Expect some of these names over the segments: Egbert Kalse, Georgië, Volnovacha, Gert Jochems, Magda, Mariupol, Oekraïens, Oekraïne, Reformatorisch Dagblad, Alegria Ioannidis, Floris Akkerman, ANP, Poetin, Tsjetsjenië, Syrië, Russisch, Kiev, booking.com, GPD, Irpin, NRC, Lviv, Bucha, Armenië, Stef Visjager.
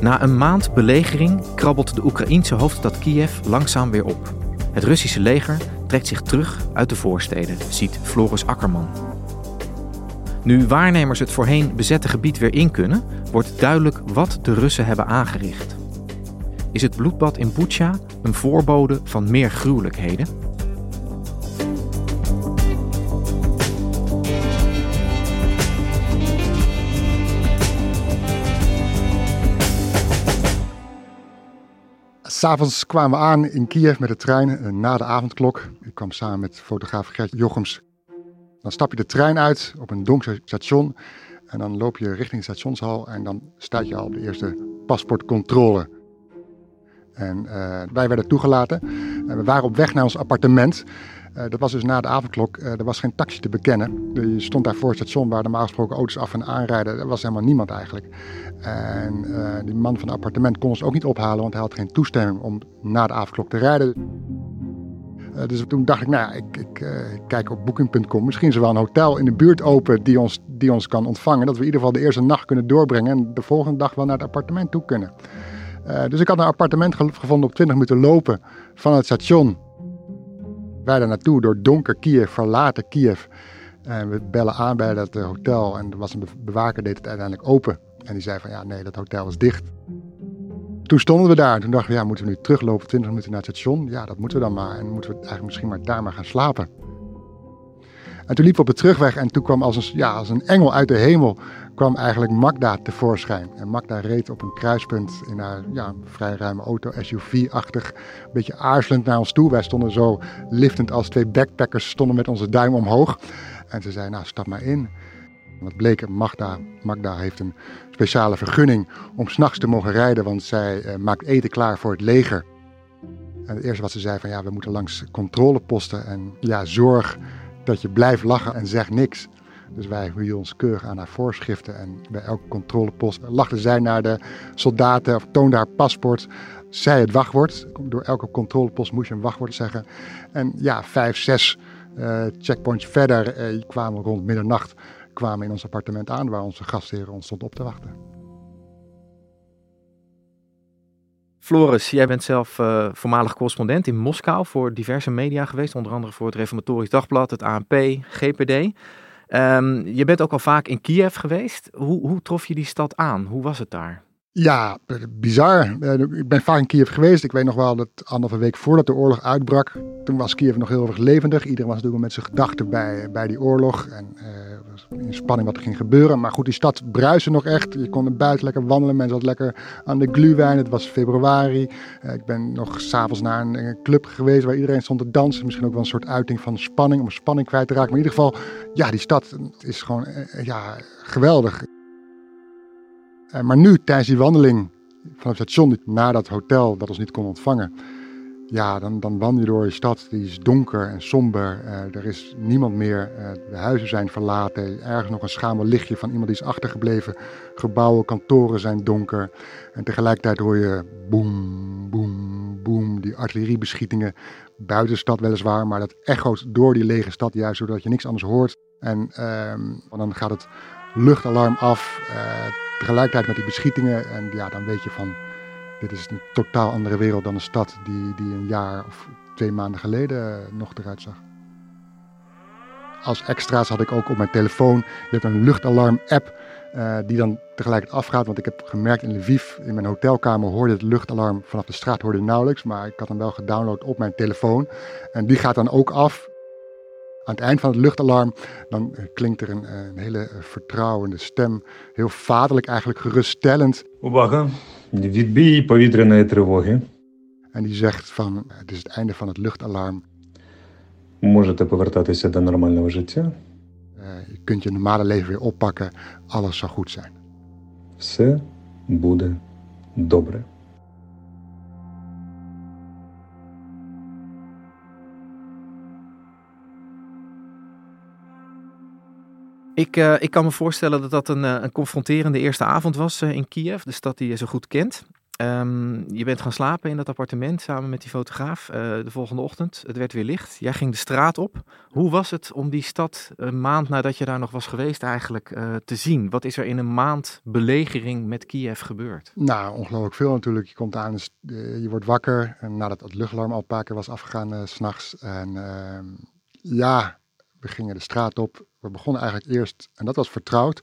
Na een maand belegering krabbelt de Oekraïense hoofdstad Kiev langzaam weer op. Het Russische leger trekt zich terug uit de voorsteden, ziet Floris Akkerman. Nu waarnemers het voorheen bezette gebied weer in kunnen, wordt duidelijk wat de Russen hebben aangericht. Is het bloedbad in Bucha een voorbode van meer gruwelijkheden? S'avonds kwamen we aan in Kiev met de trein na de avondklok. Ik kwam samen met fotograaf Gert Jochems. Dan stap je de trein uit op een donker station en dan loop je richting de stationshal en dan sta je al op de eerste paspoortcontrole. En wij werden toegelaten. We waren op weg naar ons appartement. Dat was dus na de avondklok. Er was geen taxi te bekennen. Je stond daar voor het station waar normaal gesproken auto's af en aanrijden. Er was helemaal niemand eigenlijk. En die man van het appartement kon ons ook niet ophalen, want hij had geen toestemming om na de avondklok te rijden. Dus toen dacht ik, nou ja, ik kijk op booking.com. Misschien is er wel een hotel in de buurt open die ons kan ontvangen. Dat we in ieder geval de eerste nacht kunnen doorbrengen en de volgende dag wel naar het appartement toe kunnen. Dus ik had een appartement gevonden op 20 minuten lopen van het station. Wij daar naartoe door donker Kiev, verlaten Kiev. En we bellen aan bij dat hotel en er was een bewaker, deed het uiteindelijk open. En die zei van ja, nee, dat hotel was dicht. Toen stonden we daar en toen dachten we, ja, moeten we nu teruglopen 20 minuten naar het station? Ja, dat moeten we dan maar. En moeten we eigenlijk misschien maar daar maar gaan slapen. En toen liepen we op de terugweg en toen kwam als een engel uit de hemel kwam eigenlijk Magda tevoorschijn. En Magda reed op een kruispunt in haar vrij ruime auto, SUV-achtig, een beetje aarzelend naar ons toe. Wij stonden zo liftend als twee backpackers, stonden met onze duim omhoog. En ze zei, nou, stap maar in. Wat bleek, Magda heeft een speciale vergunning om 's nachts te mogen rijden, want zij maakt eten klaar voor het leger. En het eerste wat ze zei van ja, we moeten langs controleposten en ja, zorg dat je blijft lachen en zegt niks. Dus wij hielden ons keurig aan haar voorschriften en bij elke controlepost lachte zij naar de soldaten of toonde haar paspoort. Zij het wachtwoord. Door elke controlepost moest je een wachtwoord zeggen. En ja, 5, 6 checkpoints verder kwamen rond middernacht in ons appartement aan waar onze gastheer ons stond op te wachten. Floris, jij bent zelf voormalig correspondent in Moskou voor diverse media geweest. Onder andere voor het Reformatorisch Dagblad, het ANP, GPD. Je bent ook al vaak in Kiev geweest. Hoe trof je die stad aan? Hoe was het daar? Ja, bizar. Ik ben vaak in Kiev geweest. Ik weet nog wel dat anderhalve week voordat de oorlog uitbrak, toen was Kiev nog heel erg levendig. Iedereen was natuurlijk met zijn gedachten bij die oorlog. En was in spanning wat er ging gebeuren. Maar goed, die stad bruiste nog echt. Je kon er buiten lekker wandelen. Mensen hadden lekker aan de glühwein. Het was februari. Ik ben nog s'avonds naar een club geweest waar iedereen stond te dansen. Misschien ook wel een soort uiting van spanning, om spanning kwijt te raken. Maar in ieder geval, ja, die stad is gewoon geweldig. Maar nu, tijdens die wandeling van het station naar dat hotel dat ons niet kon ontvangen, ja, dan wandel je door de stad, die is donker en somber. Er is niemand meer, de huizen zijn verlaten, ergens nog een schamel lichtje van iemand die is achtergebleven. Gebouwen, kantoren zijn donker en tegelijkertijd hoor je boem, boem, boem, die artilleriebeschietingen buiten de stad weliswaar, maar dat echoot door die lege stad juist zodat je niks anders hoort. En dan gaat het luchtalarm af, tegelijkertijd met die beschietingen. En ja, dan weet je van, Dit is een totaal andere wereld dan een stad die een jaar of 2 maanden geleden nog eruit zag. Als extra's had ik ook op mijn telefoon, je hebt een luchtalarm-app die dan tegelijkertijd afgaat. Want ik heb gemerkt in Lviv, in mijn hotelkamer hoorde het luchtalarm vanaf de straat hoorde nauwelijks. Maar ik had hem wel gedownload op mijn telefoon en die gaat dan ook af. Aan het eind van het luchtalarm dan klinkt er een hele vertrouwende stem, heel vaderlijk eigenlijk, geruststellend. Uwaga, відбій повітряної тривоги. En die zegt van, het is het einde van het luchtalarm. Можете повертатися до нормального життя. Je kunt je normale leven weer oppakken, alles zal goed zijn. Все буде добре. Ik kan me voorstellen dat dat een confronterende eerste avond was in Kiev, de stad die je zo goed kent. Je bent gaan slapen in dat appartement samen met die fotograaf de volgende ochtend. Het werd weer licht. Jij ging de straat op. Hoe was het om die stad een maand nadat je daar nog was geweest eigenlijk te zien? Wat is er in een maand belegering met Kiev gebeurd? Nou, ongelooflijk veel natuurlijk. Je komt aan, je wordt wakker. En nadat het luchtalarm al een paar keer was afgegaan 's nachts. En we gingen de straat op. We begonnen eigenlijk eerst, en dat was vertrouwd,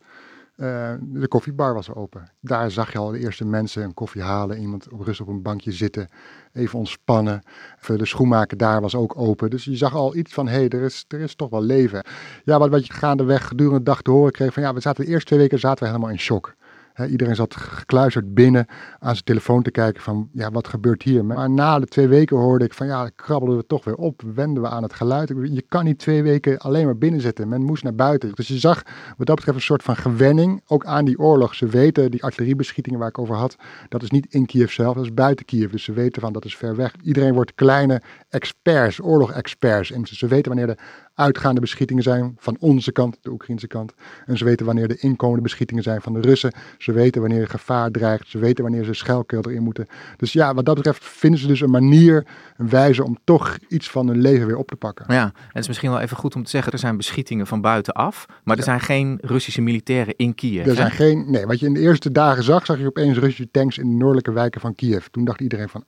de koffiebar was er open. Daar zag je al de eerste mensen een koffie halen, iemand rustig op een bankje zitten, even ontspannen. De schoenmaker daar was ook open. Dus je zag al iets van, hé, er is toch wel leven. Ja, wat je gaandeweg gedurende de dag te horen kreeg van, ja, de eerste 2 weken zaten we helemaal in shock. He, iedereen zat gekluisterd binnen aan zijn telefoon te kijken van, ja, wat gebeurt hier? Maar na de 2 weken hoorde ik van, ja, krabbelden we toch weer op, wenden we aan het geluid. Je kan niet 2 weken alleen maar binnen zitten, men moest naar buiten. Dus je zag wat dat betreft een soort van gewenning, ook aan die oorlog. Ze weten, die artilleriebeschietingen waar ik over had, dat is niet in Kiev zelf, dat is buiten Kiev. Dus ze weten van, dat is ver weg. Iedereen wordt kleine experts, oorlog-experts. En ze weten wanneer de uitgaande beschietingen zijn van onze kant, de Oekraïnse kant. En ze weten wanneer de inkomende beschietingen zijn van de Russen. Ze weten wanneer er gevaar dreigt. Ze weten wanneer ze schuilkelder in moeten. Dus ja, wat dat betreft vinden ze dus een manier, een wijze om toch iets van hun leven weer op te pakken. Ja, en het is misschien wel even goed om te zeggen, er zijn beschietingen van buitenaf. Maar er zijn geen Russische militairen in Kiev. Er zijn geen, nee, wat je in de eerste dagen zag, zag je opeens Russische tanks in de noordelijke wijken van Kiev. Toen dacht iedereen van,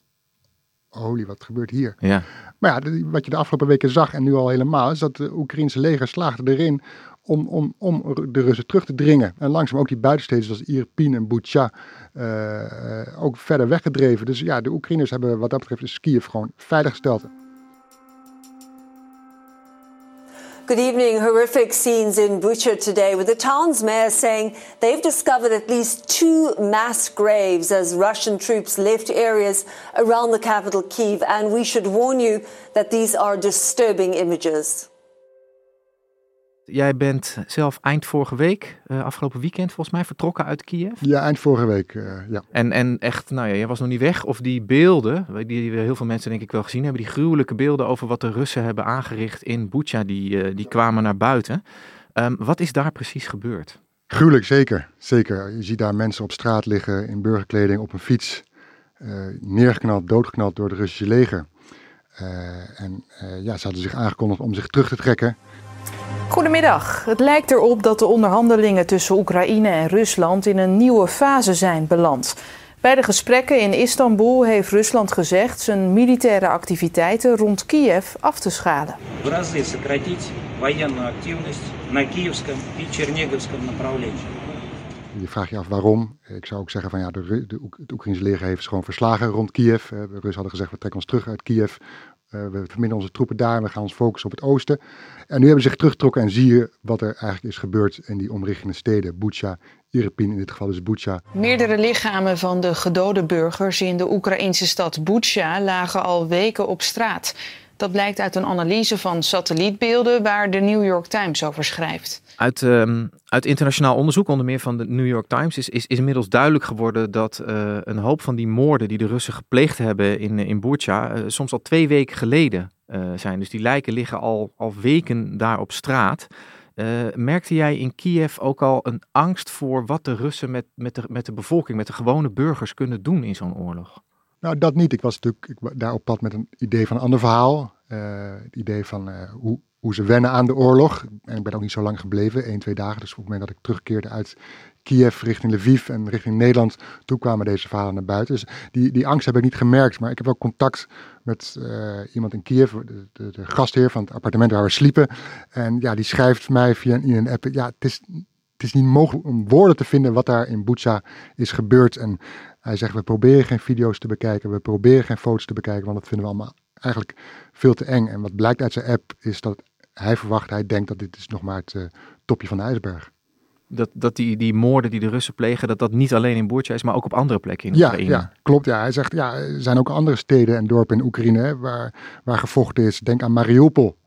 holy, wat gebeurt hier? Ja. Maar ja, wat je de afgelopen weken zag en nu al helemaal, is dat de Oekraïense leger slaagde erin om de Russen terug te dringen. En langzaam ook die buitensteden zoals Irpin en Bucha ook verder weggedreven. Dus ja, de Oekraïners hebben wat dat betreft de Kiev gewoon veilig gesteld. Good evening. Horrific scenes in Bucha today, with the town's mayor saying they've discovered at least 2 mass graves as Russian troops left areas around the capital, Kyiv, and we should warn you that these are disturbing images. Jij bent zelf eind vorige week, afgelopen weekend volgens mij, vertrokken uit Kiev. Ja, eind vorige week, ja. En echt, nou ja, jij was nog niet weg. Of die beelden, die heel veel mensen denk ik wel gezien hebben, die gruwelijke beelden over wat de Russen hebben aangericht in Bucha, die kwamen naar buiten. Wat is daar precies gebeurd? Gruwelijk, zeker. Zeker. Je ziet daar mensen op straat liggen, in burgerkleding, op een fiets. Neergeknald, doodgeknald door het Russische leger. Ze hadden zich aangekondigd om zich terug te trekken. Goedemiddag. Het lijkt erop dat de onderhandelingen tussen Oekraïne en Rusland in een nieuwe fase zijn beland. Bij de gesprekken in Istanbul heeft Rusland gezegd zijn militaire activiteiten rond Kiev af te schalen. Je vraagt je af waarom. Ik zou ook zeggen van ja, het Oekraïnse leger heeft ze gewoon verslagen rond Kiev. De Russen hadden gezegd we trekken ons terug uit Kiev. We verminderen onze troepen daar en we gaan ons focussen op het oosten. En nu hebben ze zich teruggetrokken en zie je wat er eigenlijk is gebeurd in die omliggende steden. Bucha, Irpin, in dit geval is Bucha. Meerdere lichamen van de gedode burgers in de Oekraïnse stad Bucha lagen al weken op straat. Dat blijkt uit een analyse van satellietbeelden waar de New York Times over schrijft. Uit internationaal onderzoek, onder meer van de New York Times, is inmiddels duidelijk geworden dat een hoop van die moorden die de Russen gepleegd hebben in Bucha soms al 2 weken geleden zijn. Dus die lijken liggen al weken daar op straat. Merkte jij in Kiev ook al een angst voor wat de Russen met de bevolking, met de gewone burgers kunnen doen in zo'n oorlog? Nou, dat niet. Ik was natuurlijk daar op pad met een idee van een ander verhaal. Het idee van hoe ze wennen aan de oorlog. En ik ben ook niet zo lang gebleven, 1-2 dagen. Dus op het moment dat ik terugkeerde uit Kiev richting Lviv en richting Nederland, toen kwamen deze verhalen naar buiten. Dus die angst heb ik niet gemerkt. Maar ik heb ook contact met iemand in Kiev, de gastheer van het appartement waar we sliepen. En ja, die schrijft mij via een app. Ja, het is niet mogelijk om woorden te vinden wat daar in Bucha is gebeurd. En hij zegt, we proberen geen video's te bekijken, we proberen geen foto's te bekijken, want dat vinden we allemaal eigenlijk veel te eng. En wat blijkt uit zijn app is dat hij denkt dat dit is nog maar het topje van de ijsberg. Dat die moorden die de Russen plegen, dat niet alleen in Bucha is, maar ook op andere plekken in Oekraïne. Ja, klopt. Ja. Hij zegt, er zijn ook andere steden en dorpen in Oekraïne waar gevochten is. Denk aan Mariupol.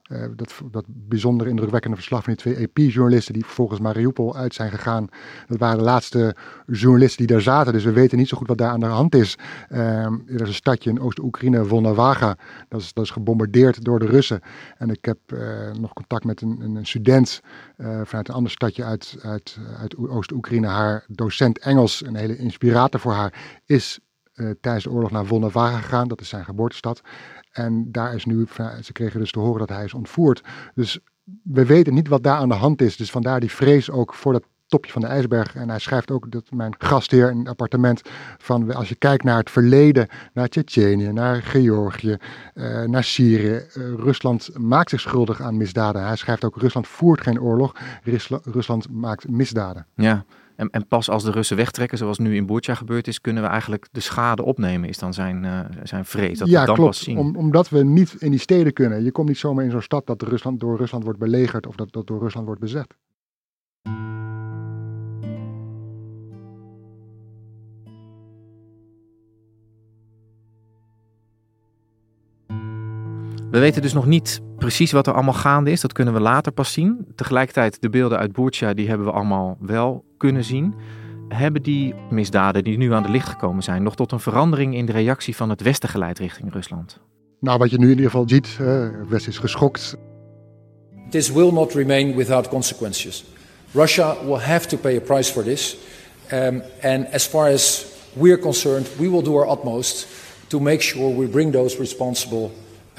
Dat bijzonder indrukwekkende verslag van die 2 EP-journalisten die volgens Mariupol uit zijn gegaan. Dat waren de laatste journalisten die daar zaten. Dus we weten niet zo goed wat daar aan de hand is. Er is een stadje in Oost-Oekraïne, Volnovacha. Dat is gebombardeerd door de Russen. En ik heb nog contact met een student vanuit een ander stadje uit Oost-Oekraïne. Haar docent Engels, een hele inspirator voor haar, is tijdens de oorlog naar Volnovacha gegaan. Dat is zijn geboortestad. En daar is nu, ze kregen dus te horen dat hij is ontvoerd. Dus we weten niet wat daar aan de hand is. Dus vandaar die vrees ook voor dat topje van de ijsberg. En hij schrijft ook, dat mijn gastheer in het appartement, van als je kijkt naar het verleden, naar Tsjetsjenië, naar Georgië, naar Syrië. Rusland maakt zich schuldig aan misdaden. Hij schrijft ook, Rusland voert geen oorlog, Rusland maakt misdaden. Ja. En pas als de Russen wegtrekken, zoals nu in Bucha gebeurd is, kunnen we eigenlijk de schade opnemen, is dan zijn vrees. Dat we dan klopt, pas zien. Omdat we niet in die steden kunnen. Je komt niet zomaar in zo'n stad dat Rusland door Rusland wordt belegerd of dat door Rusland wordt bezet. We weten dus nog niet precies wat er allemaal gaande is. Dat kunnen we later pas zien. Tegelijkertijd, de beelden uit Bucha, die hebben we allemaal wel kunnen zien. Hebben die misdaden die nu aan het licht gekomen zijn nog tot een verandering in de reactie van het Westen geleid richting Rusland? Nou, wat je nu in ieder geval ziet, het Westen is geschokt. This will not remain without consequences. Russia will have to pay a price for this. And as far as we're concerned, we will do our utmost to make sure we bring those responsible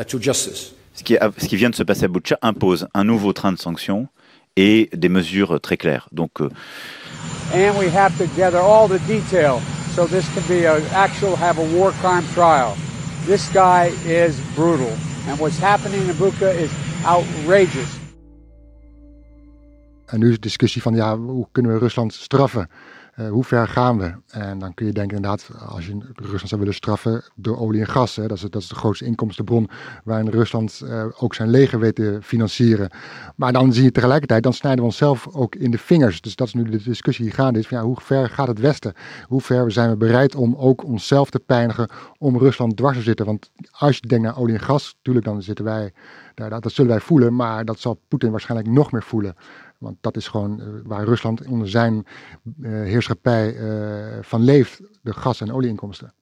to justice. Ce qui vient de se passer à Bucha impose un nouveau train de sanctions et des mesures très claires. Donc, and we have to gather all the detail so this can be an actual have a war crime trial. This guy is brutal and what's happening in Bucha is outrageous. En nu is de discussie van hoe kunnen we Rusland straffen? Hoe ver gaan we? En dan kun je denken inderdaad, als je Rusland zou willen straffen door olie en gas. Hè, dat is de grootste inkomstenbron waarin Rusland ook zijn leger weet te financieren. Maar dan zie je tegelijkertijd, dan snijden we onszelf ook in de vingers. Dus dat is nu de discussie die gaande is. Van, hoe ver gaat het Westen? Hoe ver zijn we bereid om ook onszelf te pijnigen om Rusland dwars te zitten? Want als je denkt naar olie en gas, natuurlijk dan zitten wij, dat zullen wij voelen. Maar dat zal Poetin waarschijnlijk nog meer voelen. Want dat is gewoon waar Rusland onder zijn heerschappij van leeft, de gas- en olieinkomsten.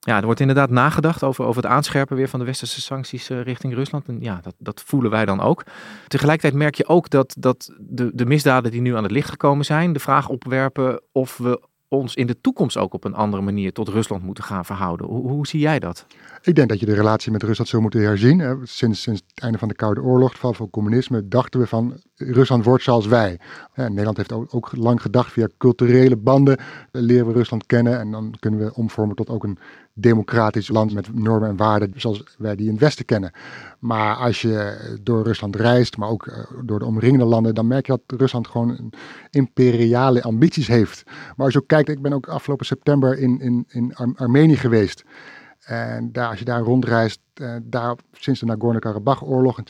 Ja, er wordt inderdaad nagedacht over het aanscherpen weer van de westerse sancties richting Rusland. En ja, dat voelen wij dan ook. Tegelijkertijd merk je ook dat de misdaden die nu aan het licht gekomen zijn, de vraag opwerpen of we ons in de toekomst ook op een andere manier tot Rusland moeten gaan verhouden. Hoe zie jij dat? Ik denk dat je de relatie met Rusland zou moeten herzien. Sinds het einde van de Koude Oorlog, het val van communisme, dachten we van Rusland wordt zoals wij. Nederland heeft ook lang gedacht via culturele banden leren we Rusland kennen en dan kunnen we omvormen tot ook een democratisch land met normen en waarden zoals wij die in het Westen kennen. Maar als je door Rusland reist, maar ook door de omringende landen, dan merk je dat Rusland gewoon imperiale ambities heeft. Maar als je ook kijkt, ik ben ook afgelopen september in Armenië geweest. En als je daar rondreist, sinds de Nagorno-Karabach-oorlog in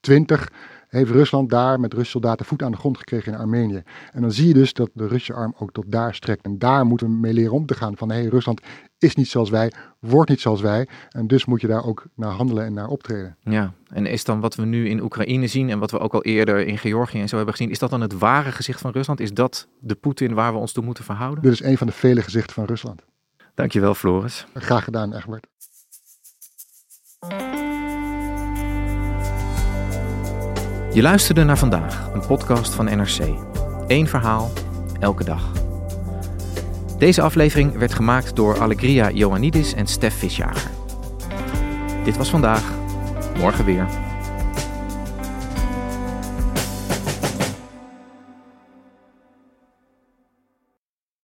2020... heeft Rusland daar met Russische soldaten voet aan de grond gekregen in Armenië. En dan zie je dus dat de Russische arm ook tot daar strekt. En daar moeten we mee leren om te gaan. Van Rusland is niet zoals wij, wordt niet zoals wij. En dus moet je daar ook naar handelen en naar optreden. Ja, en is dan wat we nu in Oekraïne zien en wat we ook al eerder in Georgië en zo hebben gezien, is dat dan het ware gezicht van Rusland? Is dat de Poetin waar we ons toe moeten verhouden? Dit is een van de vele gezichten van Rusland. Dankjewel, Floris. Graag gedaan, Egbert. Je luisterde naar Vandaag, een podcast van NRC. Eén verhaal, elke dag. Deze aflevering werd gemaakt door Alegria Ioannidis en Stef Visjager. Dit was Vandaag. Morgen weer.